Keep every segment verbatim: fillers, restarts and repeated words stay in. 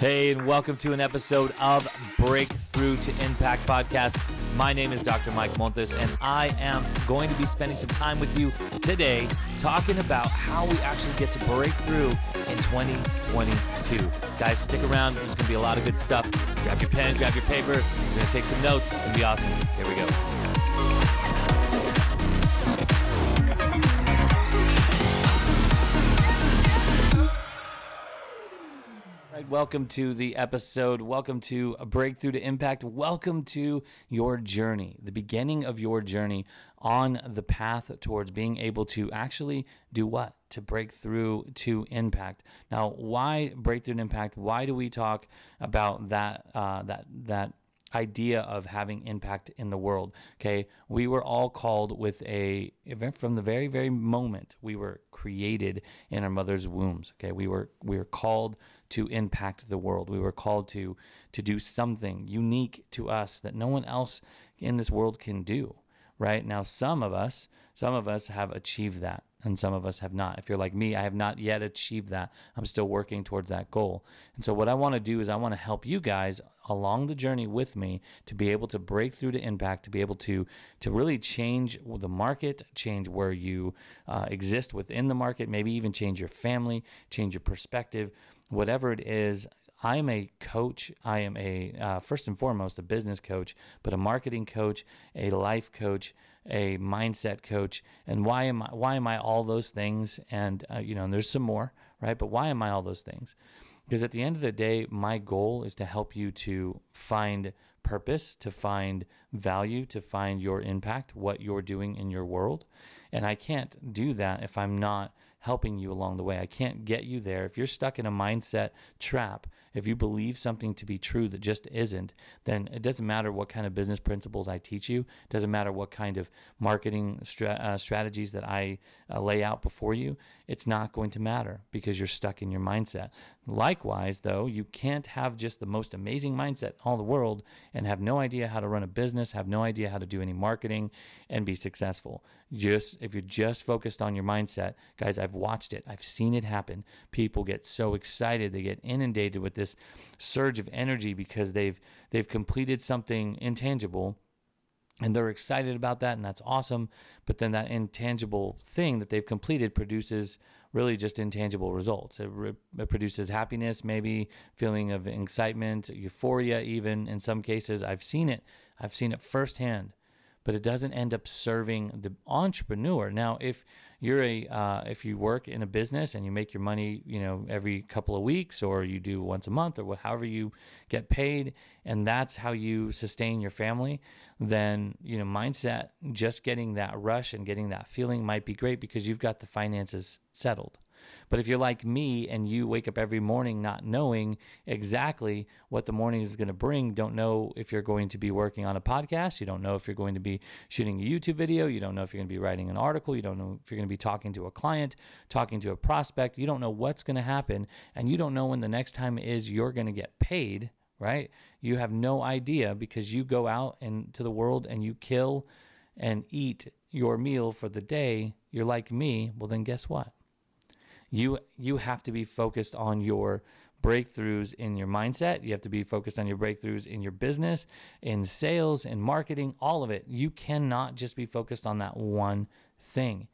Hey, and welcome to an episode of Breakthrough to Impact Podcast. My name is Doctor Mike Montes, and I am going to be spending some time with you today talking about how we actually get to break through in twenty twenty-two. Guys, stick around. There's going to be a lot of good stuff. Grab your pen, grab your paper. We're going to take some notes. It's going to be awesome. Here we go. Welcome to the episode. Welcome to a Breakthrough to Impact. Welcome to your journey, the beginning of your journey on the path towards being able to actually do what? To break through to impact. Now, why breakthrough to impact? Why do we talk about that, uh, that, that idea of having impact in the world? Okay. We were all called with a event from the very, very moment we were created in our mother's wombs. Okay. We were, we were called to impact the world. We were called to to do something unique to us that no one else in this world can do, right? Now, some of us, some of us have achieved that, and some of us have not. If you're like me, I have not yet achieved that. I'm still working towards that goal. And so what I want to do is I want to help you guys along the journey with me to be able to break through to impact, to be able to to really change the market, change where you uh, exist within the market, maybe even change your family, change your perspective. Whatever it is, I am a coach. I am a, uh, first and foremost, a business coach, but a marketing coach, a life coach, a mindset coach. And why am I, why am I all those things? And, uh, you know, and there's some more, right? But why am I all those things? Because at the end of the day, my goal is to help you to find purpose, to find value, to find your impact, what you're doing in your world. And I can't do that if I'm not helping you along the way. I can't get you there. If you're stuck in a mindset trap, if you believe something to be true that just isn't, then it doesn't matter what kind of business principles I teach you. It doesn't matter what kind of marketing stra- uh, strategies that I uh, lay out before you. It's not going to matter because you're stuck in your mindset. Likewise, though, you can't have just the most amazing mindset in all the world and have no idea how to run a business, have no idea how to do any marketing, and be successful. Just if you're just focused on your mindset, guys, I've watched it. I've seen it happen. People get so excited. They get inundated with this surge of energy because they've they've completed something intangible, and they're excited about that, and that's awesome. But then that intangible thing that they've completed produces really just intangible results. It, re- it produces happiness, maybe feeling of excitement, euphoria even. In some cases, I've seen it. I've seen it firsthand. But it doesn't end up serving the entrepreneur. Now, if you're a uh, if you work in a business and you make your money, you know, every couple of weeks, or you do once a month, or what, however you get paid, and that's how you sustain your family, then you know, mindset, just getting that rush and getting that feeling might be great because you've got the finances settled. But if you're like me and you wake up every morning not knowing exactly what the morning is going to bring, don't know if you're going to be working on a podcast, you don't know if you're going to be shooting a YouTube video, you don't know if you're going to be writing an article, you don't know if you're going to be talking to a client, talking to a prospect, you don't know what's going to happen, and you don't know when the next time is you're going to get paid, right? You have no idea because you go out into the world and you kill and eat your meal for the day. You're like me. Well, then guess what? You you have to be focused on your breakthroughs in your mindset. You have to be focused on your breakthroughs in your business, in sales, in marketing, all of it. You cannot just be focused on that one thing.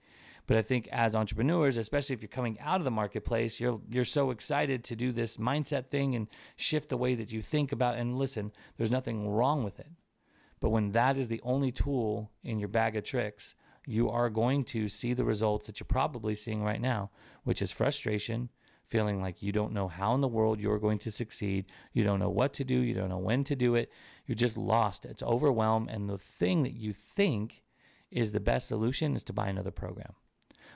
But I think as entrepreneurs, especially if you're coming out of the marketplace, you're you're so excited to do this mindset thing and shift the way that you think about it. And listen, there's nothing wrong with it. But when that is the only tool in your bag of tricks, you are going to see the results that you're probably seeing right now, which is frustration, feeling like you don't know how in the world you're going to succeed. You don't know what to do. You don't know when to do it. You're just lost. It's overwhelmed. And the thing that you think is the best solution is to buy another program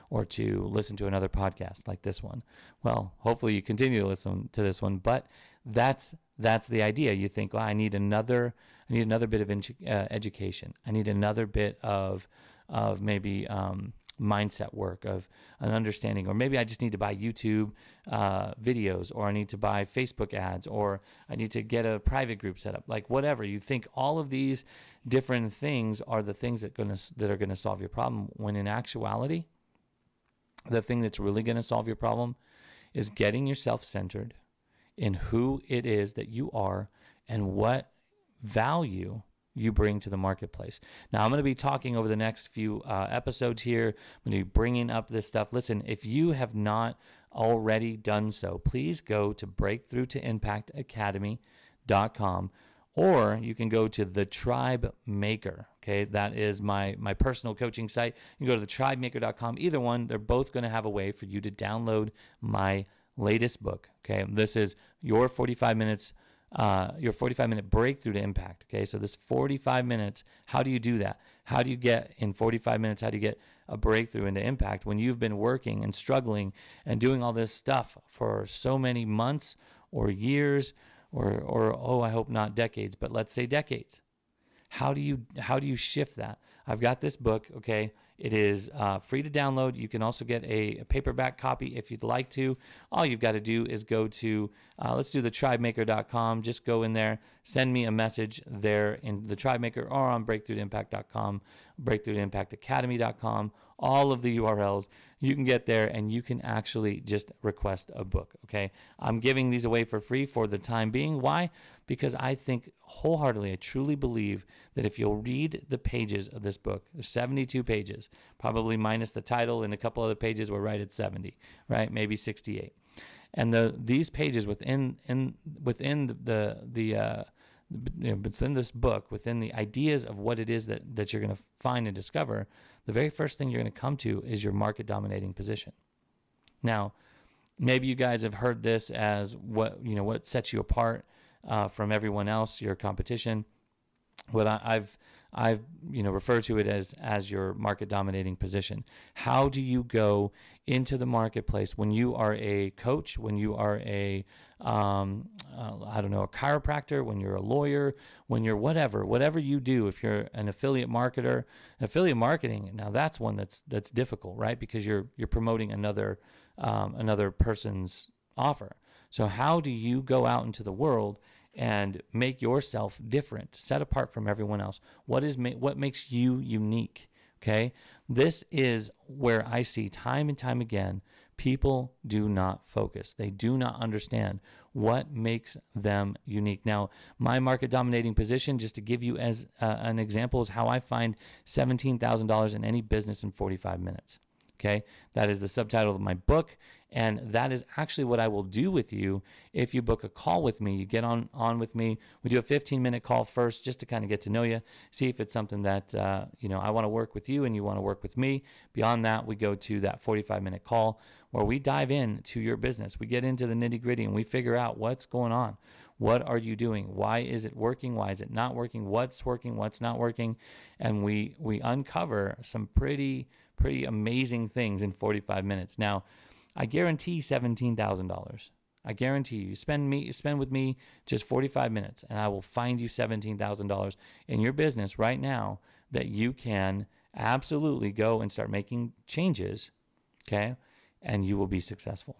or to listen to another podcast like this one. Well, hopefully you continue to listen to this one, but that's that's the idea. You think, well, I need another, I need another bit of in- uh, education. I need another bit of of maybe um, mindset work, of an understanding, or maybe I just need to buy YouTube uh, videos, or I need to buy Facebook ads, or I need to get a private group set up, like whatever. You think all of these different things are the things that, gonna, that are going to solve your problem, when in actuality, the thing that's really going to solve your problem is getting yourself centered, in who it is that you are and what value you bring to the marketplace. Now, I'm going to be talking over the next few uh, episodes here. I'm going to be bringing up this stuff. Listen, if you have not already done so, please go to breakthrough to impact academy dot com, or you can go to the Tribemaker. Okay, that is my my personal coaching site. You can go to the Tribemaker dot com. Either one, they're both going to have a way for you to download my latest book. Okay, this is your forty-five minutes. Uh, your forty-five minute breakthrough to impact. Okay, so this forty-five minutes, how do you do that? How do you get in forty-five minutes? How do you get a breakthrough into impact when you've been working and struggling and doing all this stuff for so many months or years or, or oh, I hope not decades, but let's say decades. How do you how do you shift that? I've got this book. Okay, it is uh, free to download. You can also get a, a paperback copy if you'd like to. All you've got to do is go to, uh, let's do the Tribemaker dot com. Just go in there, send me a message there in the Tribemaker or on breakthrough to impact dot com, breakthrough to impact academy dot com, all of the U R Ls. You can get there and you can actually just request a book, okay? I'm giving these away for free for the time being. Why? Because I think wholeheartedly, I truly believe that if you'll read the pages of this book, there's seventy-two pages, probably minus the title and a couple other pages, we're right at seventy, right? Maybe sixty-eight. And the these pages within in within the the, the uh, you know, within this book, within the ideas of what it is that that you're going to find and discover, the very first thing you're going to come to is your market dominating position. Now, maybe you guys have heard this as what you know what sets you apart uh, from everyone else, your competition. What I, I've I've you know refer to it as as your market dominating position. How do you go into the marketplace when you are a coach, when you are a um, uh, I don't know a chiropractor, when you're a lawyer, when you're whatever whatever you do? If you're an affiliate marketer, affiliate marketing, now that's one that's that's difficult, right? Because you're you're promoting another um, another person's offer. So how do you go out into the world and make yourself different, set apart from everyone else? What is what makes you unique? Okay, this is where I see time and time again, people do not focus. They do not understand what makes them unique. Now, my market dominating position, just to give you as uh, an example, is how I find seventeen thousand dollars in any business in forty-five minutes. Okay, that is the subtitle of my book, and that is actually what I will do with you if you book a call with me. You get on on with me. We do a fifteen minute call first, just to kind of get to know you, see if it's something that uh, you know I want to work with you, and you want to work with me. Beyond that, we go to that forty-five minute call where we dive in to your business. We get into the nitty gritty and we figure out what's going on. What are you doing? Why is it working? Why is it not working? What's working? What's not working? And we we uncover some pretty pretty amazing things in forty-five minutes. Now, I guarantee seventeen thousand dollars. I guarantee you, spend me spend with me just forty-five minutes and I will find you seventeen thousand dollars in your business right now that you can absolutely go and start making changes, okay? And you will be successful.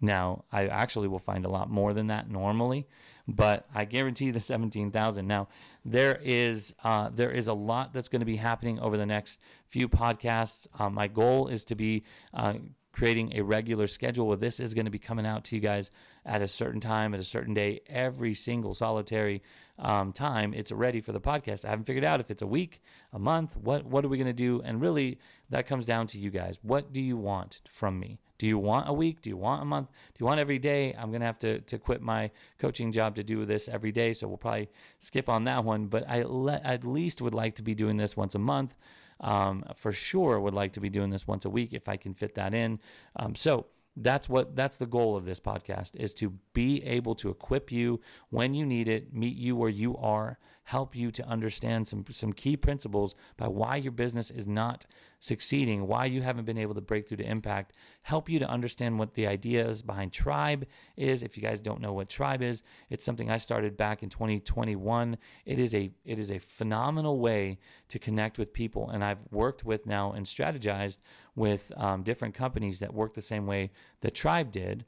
Now, I actually will find a lot more than that normally, but I guarantee the seventeen thousand. Now, there is uh, there is a lot that's going to be happening over the next few podcasts. Uh, my goal is to be uh, creating a regular schedule where this is going to be coming out to you guys at a certain time, at a certain day, every single solitary um, time it's ready for the podcast. I haven't figured out if it's a week, a month, what what are we going to do? And really, that comes down to you guys. What do you want from me? Do you want a week? Do you want a month? Do you want every day? I'm going to have to to quit my coaching job to do this every day, so we'll probably skip on that one. But I le- at least would like to be doing this once a month. Um, for sure would like to be doing this once a week if I can fit that in. Um, so that's what that's the goal of this podcast, is to be able to equip you when you need it, meet you where you are, help you to understand some some key principles by why your business is not succeeding, why you haven't been able to break through to impact, help you to understand what the idea is behind Tribe is. If you guys don't know what Tribe is, it's something I started back in twenty twenty-one. It is a it is a phenomenal way to connect with people, and I've worked with now and strategized with um, different companies that work the same way that Tribe did,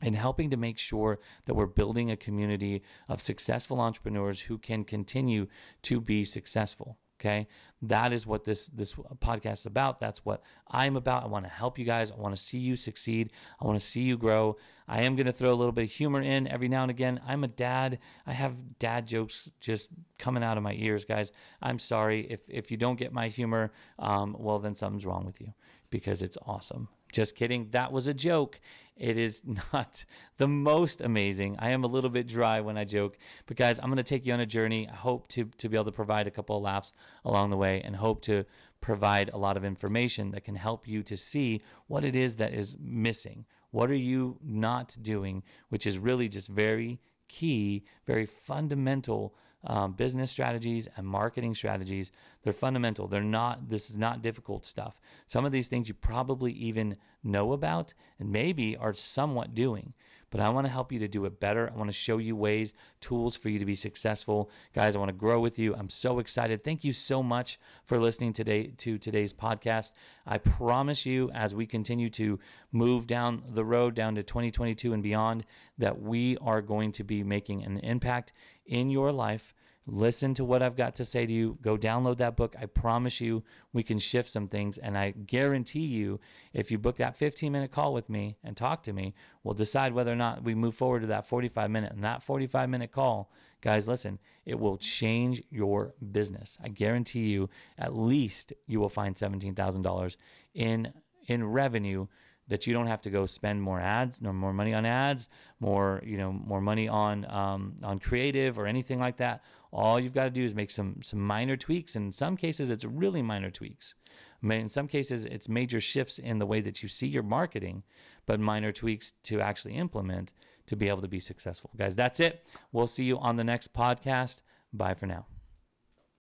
and helping to make sure that we're building a community of successful entrepreneurs who can continue to be successful. Okay, that is what this this podcast is about. That's what I'm about. I want to help you guys. I want to see you succeed. I want to see you grow. I am going to throw a little bit of humor in every now and again. I'm a dad. I have dad jokes just coming out of my ears, guys. I'm sorry if if you don't get my humor. Um, well, then something's wrong with you, because it's awesome. Just kidding. That was a joke. It is not the most amazing. I am a little bit dry when I joke. But guys, I'm going to take you on a journey. I hope to, to be able to provide a couple of laughs along the way, and hope to provide a lot of information that can help you to see what it is that is missing. What are you not doing, which is really just very key, very fundamental um, business strategies and marketing strategies. They're fundamental. They're not, this is not difficult stuff. Some of these things you probably even know about and maybe are somewhat doing, but I want to help you to do it better. I want to show you ways, tools for you to be successful. Guys, I want to grow with you. I'm so excited. Thank you so much for listening today to today's podcast. I promise you, as we continue to move down the road, down to twenty twenty-two and beyond, that we are going to be making an impact in your life. Listen to what I've got to say to you. Go download that book. I promise you we can shift some things. And I guarantee you, if you book that fifteen minute call with me and talk to me, we'll decide whether or not we move forward to that forty-five minute. And that forty-five minute call, guys, listen, it will change your business. I guarantee you, at least you will find seventeen thousand dollars in in revenue that you don't have to go spend more ads, no more money on ads, more, you know, more money on um, on creative or anything like that. All you've got to do is make some some minor tweaks. In some cases, it's really minor tweaks. I mean, in some cases, it's major shifts in the way that you see your marketing, but minor tweaks to actually implement to be able to be successful. Guys, that's it. We'll see you on the next podcast. Bye for now.